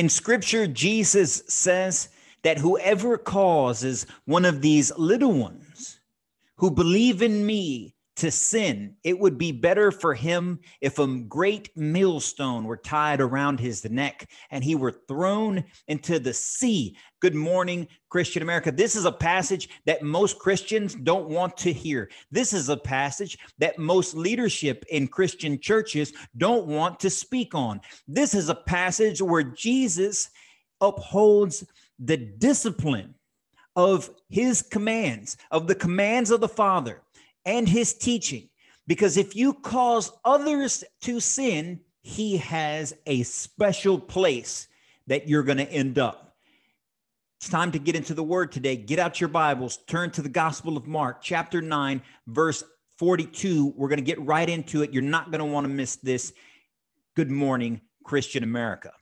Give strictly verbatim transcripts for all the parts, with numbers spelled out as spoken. In Scripture, Jesus says that whoever causes one of these little ones who believe in me to sin, it would be better for him if a great millstone were tied around his neck and he were thrown into the sea. Good morning, Christian America. This is a passage that most Christians don't want to hear. This is a passage that most leadership in Christian churches don't want to speak on. This is a passage where Jesus upholds the discipline of his commands, of the commands of the Father and his teaching. Because if you cause others to sin, he has a special place that you're going to end up. It's time to get into the word today. Get out your Bibles, turn to the Gospel of Mark, chapter nine, verse forty-two. We're going to get right into it. You're not going to want to miss this. Good morning, Christian America.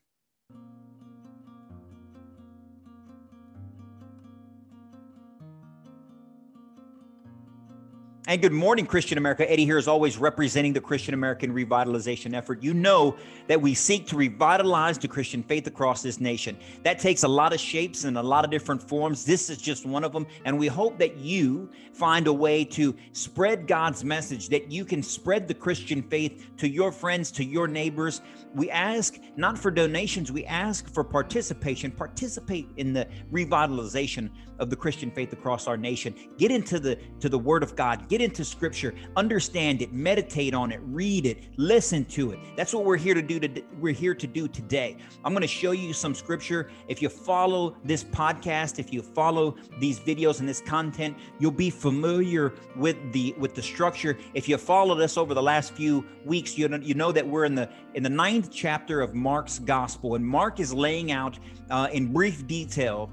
And good morning, Christian America. Eddie here is always representing the Christian American revitalization effort. You know that we seek to revitalize the Christian faith across this nation. That takes a lot of shapes and a lot of different forms. This is just one of them. And we hope that you find a way to spread God's message, that you can spread the Christian faith to your friends, to your neighbors. We ask not for donations. We ask for participation. Participate in the revitalization of the Christian faith across our nation. Get into the, to the Word of God. Get into Scripture, understand it, meditate on it, read it, listen to it. That's what we're here to do. To, we're here to do today. I'm going to show you some Scripture. If you follow this podcast, if you follow these videos and this content, you'll be familiar with the with the structure. If you followed us over the last few weeks, you know you know that we're in the in the ninth chapter of Mark's Gospel, and Mark is laying out uh, in brief detail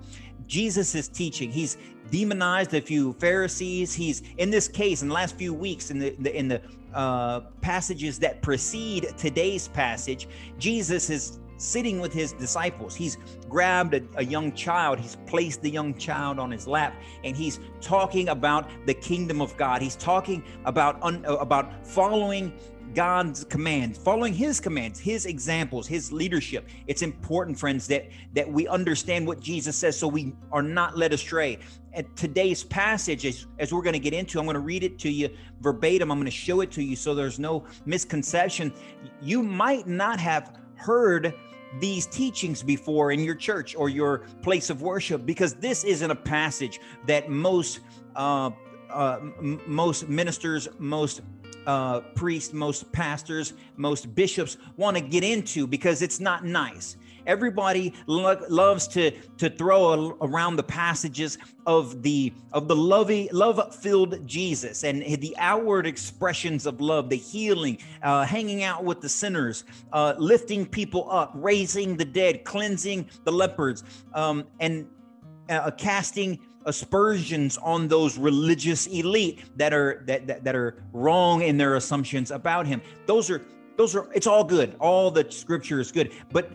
Jesus is teaching. He's demonized a few Pharisees. He's, in this case, in the last few weeks, in the, the in the uh, passages that precede today's passage, Jesus is sitting with his disciples. He's grabbed a, a young child. He's placed the young child on his lap, and he's talking about the kingdom of God. He's talking about un, about following God's commands, following his commands, his examples, his leadership. It's important, friends, that, that we understand what Jesus says so we are not led astray. At today's passage, as, as we're going to get into, I'm going to read it to you verbatim. I'm going to show it to you so there's no misconception. You might not have heard these teachings before in your church or your place of worship, because this isn't a passage that most, uh, uh, m- most ministers, most Uh, priests, most pastors, most bishops want to get into, because it's not nice. Everybody lo- loves to to throw a- around the passages of the of the lovey, love-filled Jesus and the outward expressions of love, the healing, uh, hanging out with the sinners, uh, lifting people up, raising the dead, cleansing the lepers, um, and uh, casting aspersions on those religious elite that are that, that that are wrong in their assumptions about him. Those are those are it's all good. All the Scripture is good, but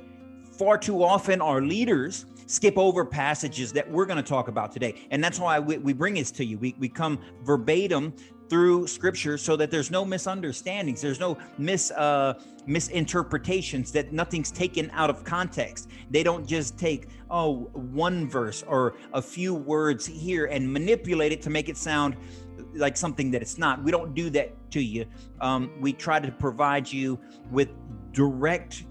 far too often our leaders skip over passages that we're going to talk about today, and that's why we, we bring this to you. We we come verbatim through Scripture so that there's no misunderstandings, there's no mis uh, misinterpretations, that nothing's taken out of context. They don't just take, oh, one verse or a few words here and manipulate it to make it sound like something that it's not. We don't do that to you. Um, we try to provide you with direct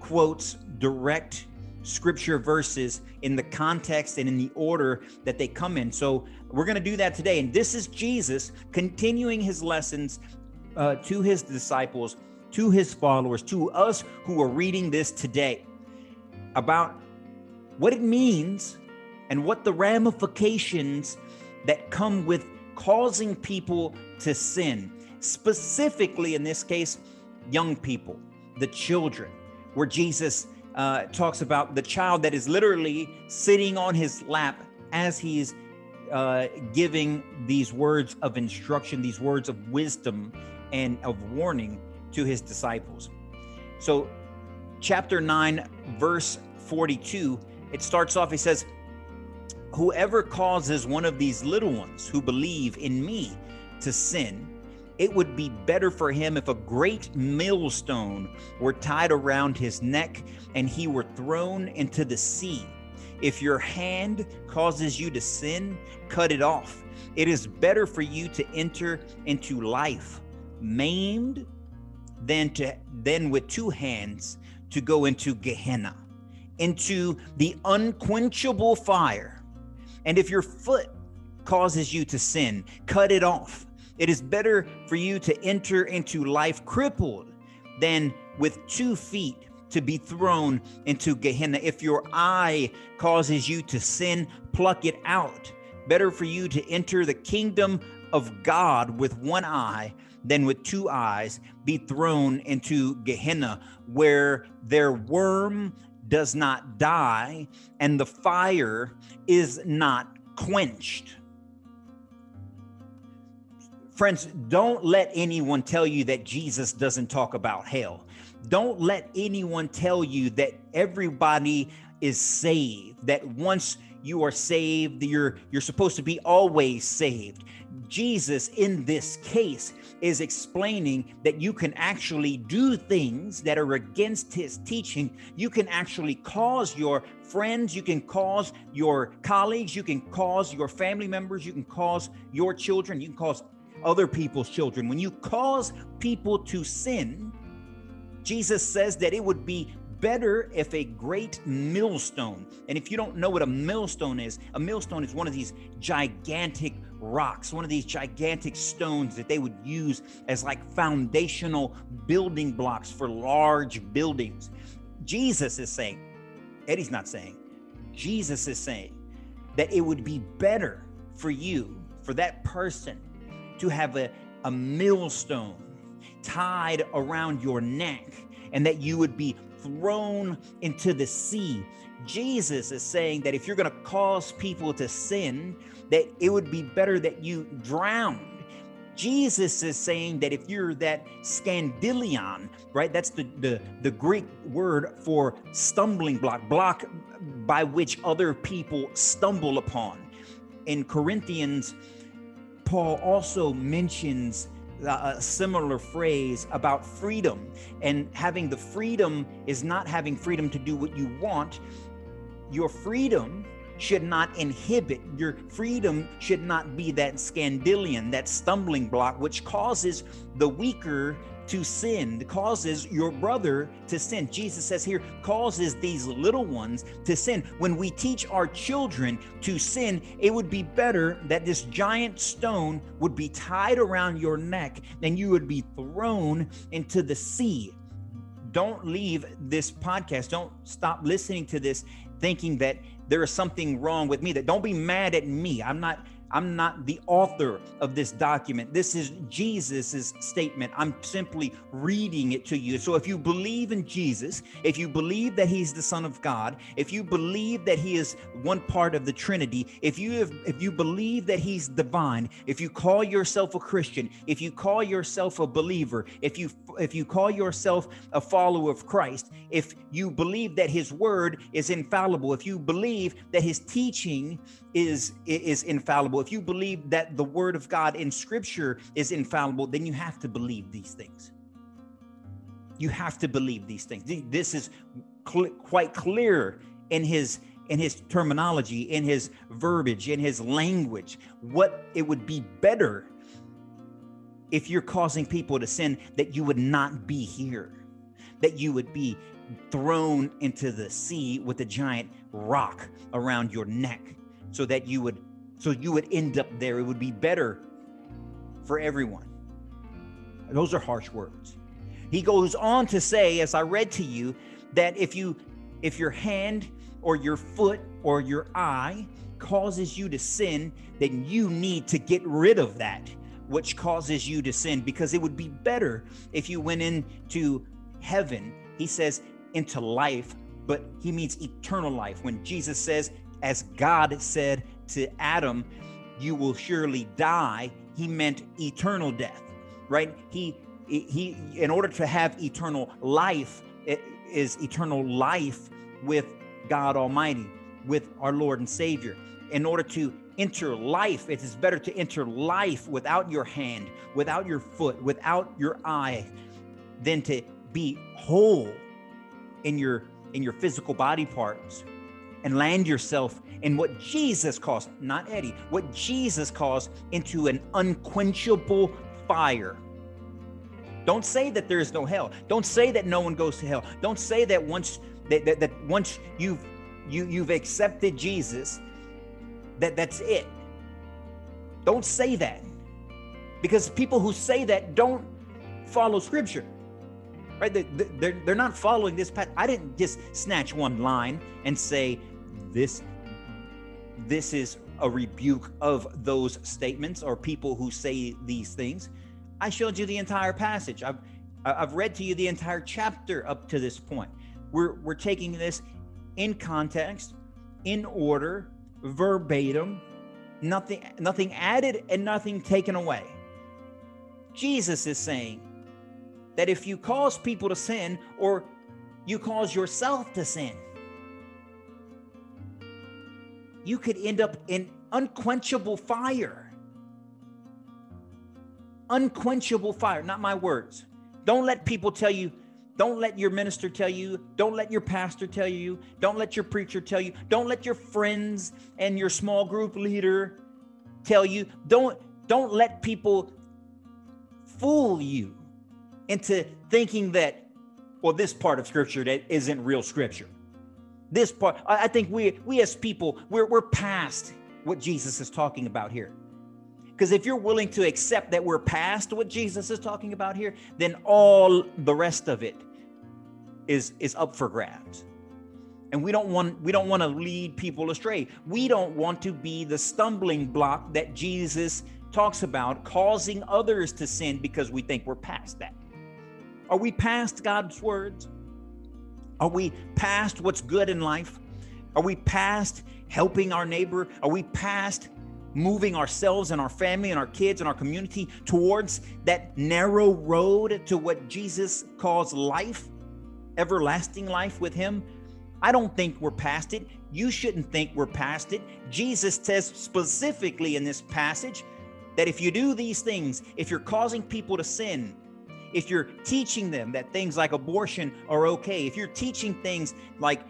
quotes, direct Scripture verses in the context and in the order that they come in. So we're going to do that today. And this is Jesus continuing his lessons uh, to his disciples, to his followers, to us who are reading this today, about what it means and what the ramifications that come with causing people to sin, specifically in this case, young people, the children, where Jesus Uh, talks about the child that is literally sitting on his lap as he's uh, giving these words of instruction, these words of wisdom and of warning to his disciples. So chapter nine, verse forty-two, it starts off, he says, whoever causes one of these little ones who believe in me to sin, It would be better for him if a great millstone were tied around his neck and he were thrown into the sea. If your hand causes you to sin, cut it off. It is better for you to enter into life maimed than to than with two hands to go into Gehenna, into the unquenchable fire. And if your foot causes you to sin, cut it off. It is better for you to enter into life crippled than with two feet to be thrown into Gehenna. If your eye causes you to sin, pluck it out. Better for you to enter the kingdom of God with one eye than with two eyes be thrown into Gehenna, where their worm does not die and the fire is not quenched. Friends, don't let anyone tell you that Jesus doesn't talk about hell. Don't let anyone tell you that everybody is saved, that once you are saved, you're, you're supposed to be always saved. Jesus, in this case, is explaining that you can actually do things that are against his teaching. You can actually cause your friends, you can cause your colleagues, you can cause your family members, you can cause your children, you can cause other people's children. When you cause people to sin, Jesus says that it would be better if a great millstone, and if you don't know what a millstone is, a millstone is one of these gigantic rocks, one of these gigantic stones that they would use as like foundational building blocks for large buildings. Jesus is saying, Eddie's not saying, Jesus is saying that it would be better for you, for that person, to have a, a millstone tied around your neck and that you would be thrown into the sea. Jesus is saying that if you're going to cause people to sin, that it would be better that you drown. Jesus is saying that if you're that scandalion, right? That's the, the, the Greek word for stumbling block, block by which other people stumble upon. In Corinthians, Paul also mentions a similar phrase about freedom, and having the freedom is not having freedom to do what you want. Your freedom should not inhibit, your freedom should not be that scandalion, that stumbling block, which causes the weaker to sin, causes your brother to sin. Jesus says here, causes these little ones to sin. When we teach our children to sin, it would be better that this giant stone would be tied around your neck and you would be thrown into the sea. Don't leave this podcast. Don't stop listening to this thinking that there is something wrong with me. That don't be mad at me. I'm not I'm not the author of this document. This is Jesus's statement. I'm simply reading it to you. So if you believe in Jesus, if you believe that he's the Son of God, if you believe that he is one part of the Trinity, if you have, if you believe that he's divine, if you call yourself a Christian, if you call yourself a believer, if you if you call yourself a follower of Christ, if you believe that his word is infallible, if you believe that his teaching is is infallible, if you believe that the word of God in scripture is infallible, then you have to believe these things. You have to believe these things. This is cl- quite clear in his in his terminology, in his verbiage, in his language, what it would be better if you're causing people to sin, that you would not be here, that you would be thrown into the sea with a giant rock around your neck so that you would So you would end up there. It would be better for everyone. Those are harsh words. He goes on to say, as I read to you, that if you, if your hand or your foot or your eye causes you to sin, then you need to get rid of that which causes you to sin, because it would be better if you went into heaven. He says into life, but he means eternal life. When Jesus says, as God said to Adam, you will surely die, he meant eternal death, right? He, he, in order to have eternal life, it is eternal life with God Almighty, with our Lord and Savior. In order to enter life. It is better to enter life without your hand, without your foot, without your eye, than to be whole in your in your physical body parts and land yourself in what Jesus calls, not Eddie, what Jesus calls into an unquenchable fire. Don't say that there is no hell. Don't say that no one goes to hell. Don't say that once that, that, that once you've you you've accepted Jesus, that that's it. Don't say that, because people who say that don't follow scripture. Right? They, they're, they're not following this path. I didn't just snatch one line and say this, this is a rebuke of those statements or people who say these things. I showed you the entire passage. I've, I've read to you the entire chapter up to this point. We're, we're taking this in context, in order, verbatim, nothing, nothing added and nothing taken away. Jesus is saying that if you cause people to sin, or you cause yourself to sin, you could end up in unquenchable fire. Unquenchable fire, not my words. Don't let people tell you, don't let your minister tell you, don't let your pastor tell you, don't let your preacher tell you, don't let your friends and your small group leader tell you. Don't, don't let people fool you into thinking that, well, this part of scripture that isn't real scripture. This part, I think we we as people, we're, we're past what Jesus is talking about here. Because if you're willing to accept that we're past what Jesus is talking about here, then all the rest of it is, is up for grabs. And we don't want we don't want to lead people astray. We don't want to be the stumbling block that Jesus talks about, causing others to sin because we think we're past that. Are we past God's words? Are we past what's good in life? Are we past helping our neighbor? Are we past moving ourselves and our family and our kids and our community towards that narrow road to what Jesus calls life, everlasting life with him? I don't think we're past it. You shouldn't think we're past it. Jesus says specifically in this passage that if you do these things, if you're causing people to sin, if you're teaching them that things like abortion are okay, if you're teaching things like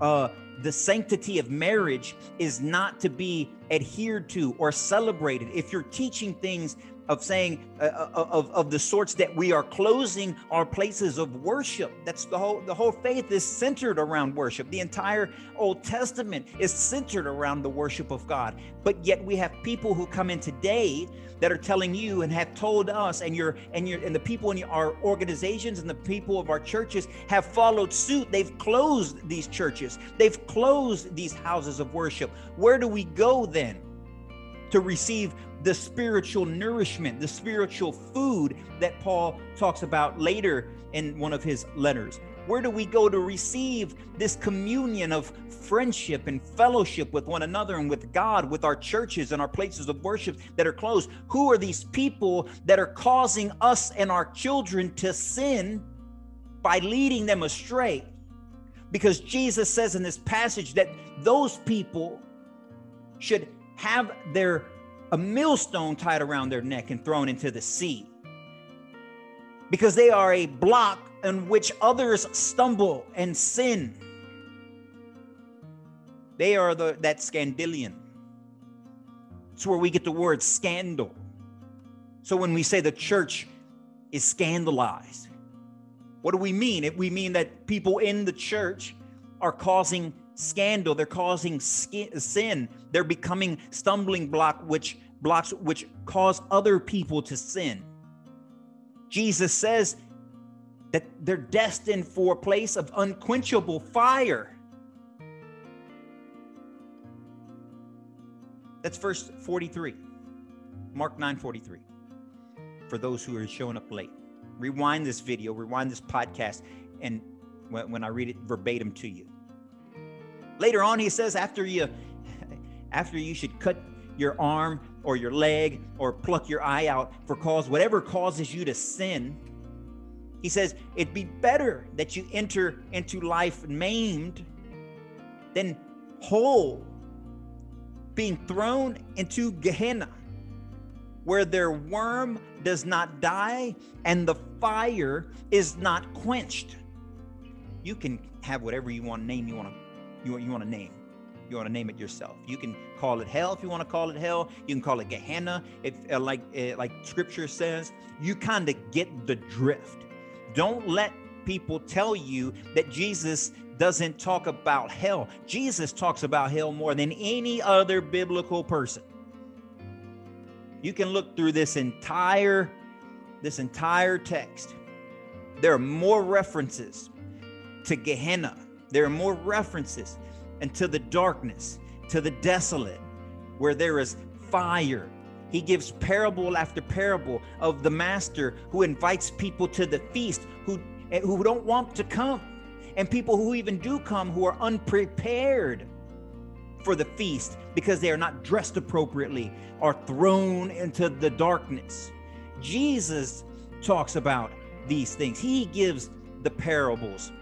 uh, the sanctity of marriage is not to be adhered to or celebrated, if you're teaching things of saying uh, of of the sorts that we are closing our places of worship, that's the whole the whole faith is centered around worship. The entire Old Testament is centered around the worship of God. But yet we have people who come in today that are telling you and have told us, and your and your and the people in our organizations and the people of our churches have followed suit. They've closed these churches. They've closed these houses of worship. Where do we go then to receive the spiritual nourishment, the spiritual food that Paul talks about later in one of his letters? Where do we go to receive this communion of friendship and fellowship with one another and with God, with our churches and our places of worship that are closed? Who are these people that are causing us and our children to sin by leading them astray? Because Jesus says in this passage that those people should have their a millstone tied around their neck and thrown into the sea, because they are a block on which others stumble and sin. They are the that scandalion. It's where we get the word scandal. So when we say the church is scandalized, what do we mean? We mean that people in the church are causing scandal. They're causing sin. They're becoming stumbling block which blocks which cause other people to sin. Jesus says that they're destined for a place of unquenchable fire. That's verse forty-three, Mark nine forty-three. For those who are showing up late, rewind this video, rewind this podcast, and when, when I read it verbatim to you. Later on, he says, after you, after you should cut your arm or your leg or pluck your eye out for cause, whatever causes you to sin, he says, it'd be better that you enter into life maimed than whole being thrown into Gehenna, where their worm does not die and the fire is not quenched. You can have whatever you want to name you want to you want you want to name. You want to name it yourself. You can call it hell if you want to call it hell. You can call it Gehenna if uh, like uh, like scripture says. You kind of get the drift. Don't let people tell you that Jesus doesn't talk about hell. Jesus talks about hell more than any other biblical person. You can look through this entire this entire text. There are more references to Gehenna. There are more references and to the darkness, to the desolate, where there is fire. He gives parable after parable of the master who invites people to the feast who who don't want to come, and people who even do come who are unprepared for the feast because they are not dressed appropriately, are thrown into the darkness. Jesus talks about these things. He gives the parables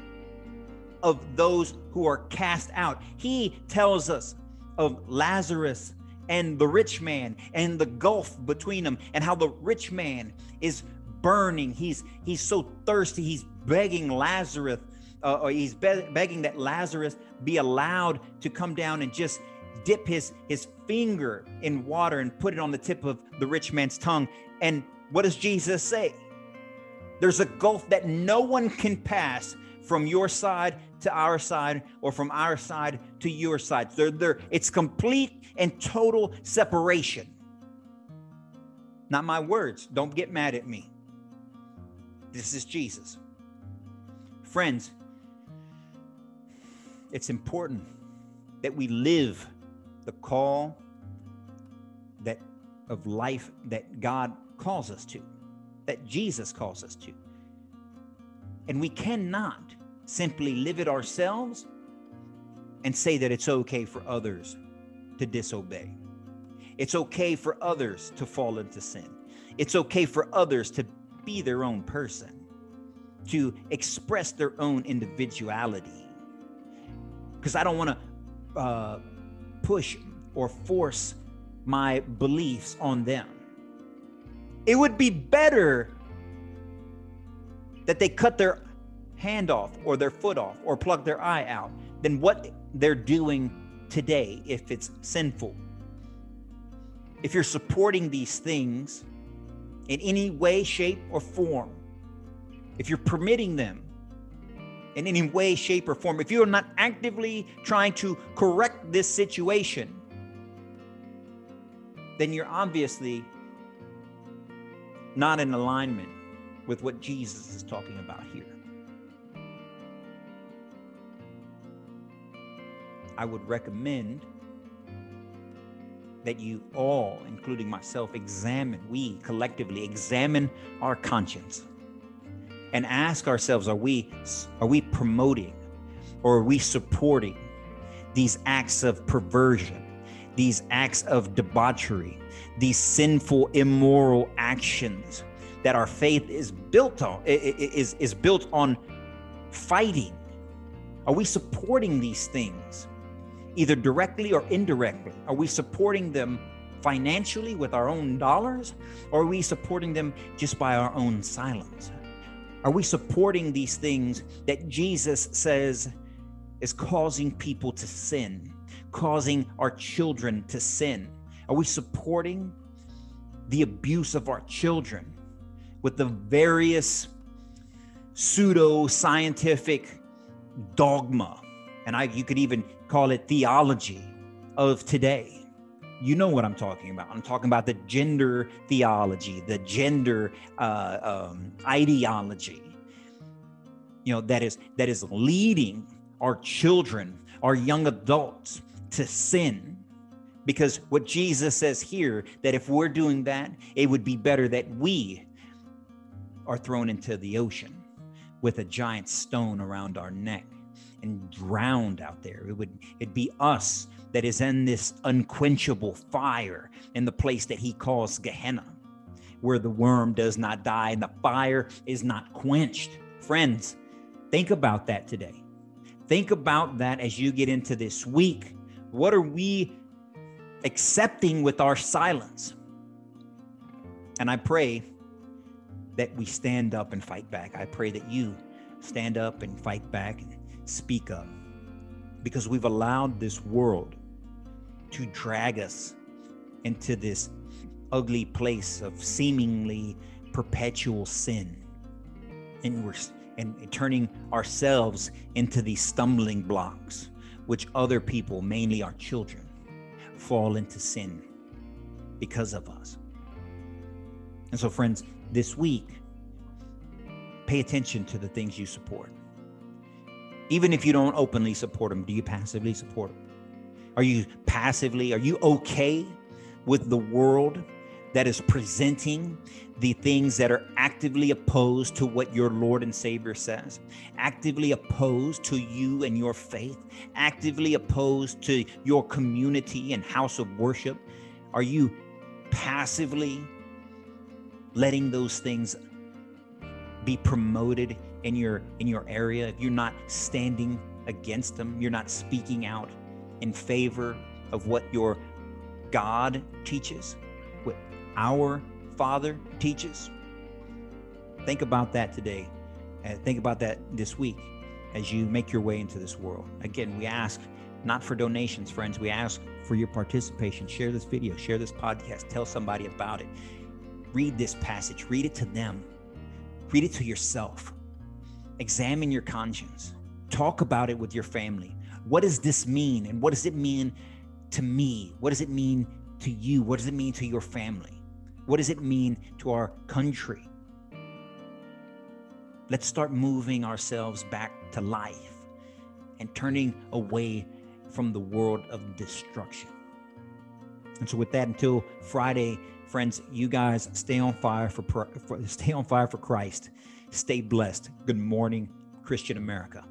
of those who are cast out. He tells us of Lazarus and the rich man and the gulf between them, and how the rich man is burning. He's he's so thirsty. He's begging Lazarus, uh, or he's be- begging that Lazarus be allowed to come down and just dip his his finger in water and put it on the tip of the rich man's tongue. And what does Jesus say? There's a gulf that no one can pass from your side to our side, or from our side to your side. They're, they're, it's complete and total separation. Not my words. Don't get mad at me. This is Jesus. Friends, it's important that we live the call that of life that God calls us to, that Jesus calls us to. And we cannot simply live it ourselves and say that it's okay for others to disobey. It's okay for others to fall into sin. It's okay for others to be their own person, to express their own individuality. Because I don't want to uh, push or force my beliefs on them. It would be better that they cut their hand off or their foot off or plug their eye out than what they're doing today if it's sinful. If you're supporting these things in any way, shape, or form, if you're permitting them in any way, shape, or form, if you're not actively trying to correct this situation, then you're obviously not in alignment with what Jesus is talking about here. I would recommend that you all, including myself, examine, we collectively examine our conscience and ask ourselves, are we, are we promoting or are we supporting these acts of perversion, these acts of debauchery, these sinful, immoral actions that our faith is built on, is, is built on fighting? Are we supporting these things, either directly or indirectly? Are we supporting them financially with our own dollars, or are we supporting them just by our own silence? Are we supporting these things that Jesus says is causing people to sin, causing our children to sin? Are we supporting the abuse of our children with the various pseudo-scientific dogma, and I, you could even call it theology of today? You know what I'm talking about. I'm talking about the gender theology, the gender uh, um, ideology, you know, that is that is leading our children, our young adults to sin. Because what Jesus says here, that if we're doing that, it would be better that we are thrown into the ocean with a giant stone around our neck and drowned out there. It would it'd be us that is in this unquenchable fire in the place that he calls Gehenna, where the worm does not die and the fire is not quenched. Friends, think about that today. Think about that as you get into this week. What are we accepting with our silence. And I pray that we stand up and fight back. I pray that you stand up and fight back and speak up, because we've allowed this world to drag us into this ugly place of seemingly perpetual sin. And we're and turning ourselves into these stumbling blocks, which other people, mainly our children, fall into sin because of us. And so, friends, this week, pay attention to the things you support. Even if you don't openly support them, do you passively support them? Are you passively, are you okay with the world that is presenting the things that are actively opposed to what your Lord and Savior says, actively opposed to you and your faith, actively opposed to your community and house of worship? Are you passively letting those things be promoted in your in your area? If you're not standing against them, you're not speaking out in favor of what your God teaches, what our Father teaches. Think about that today, and think about that this week as you make your way into this world. Again, we ask not for donations, friends. We ask for your participation. Share this video, share this podcast, tell somebody about it. Read this passage, read it to them, read it to yourself. Examine your conscience. Talk about it with your family. What does this mean? And what does it mean to me? What does it mean to you? What does it mean to your family? What does it mean to our country? Let's start moving ourselves back to life and turning away from the world of destruction. And so with that, until Friday, friends, you guys stay on fire for, for stay on fire for Christ. Stay blessed. Good morning, Christian America.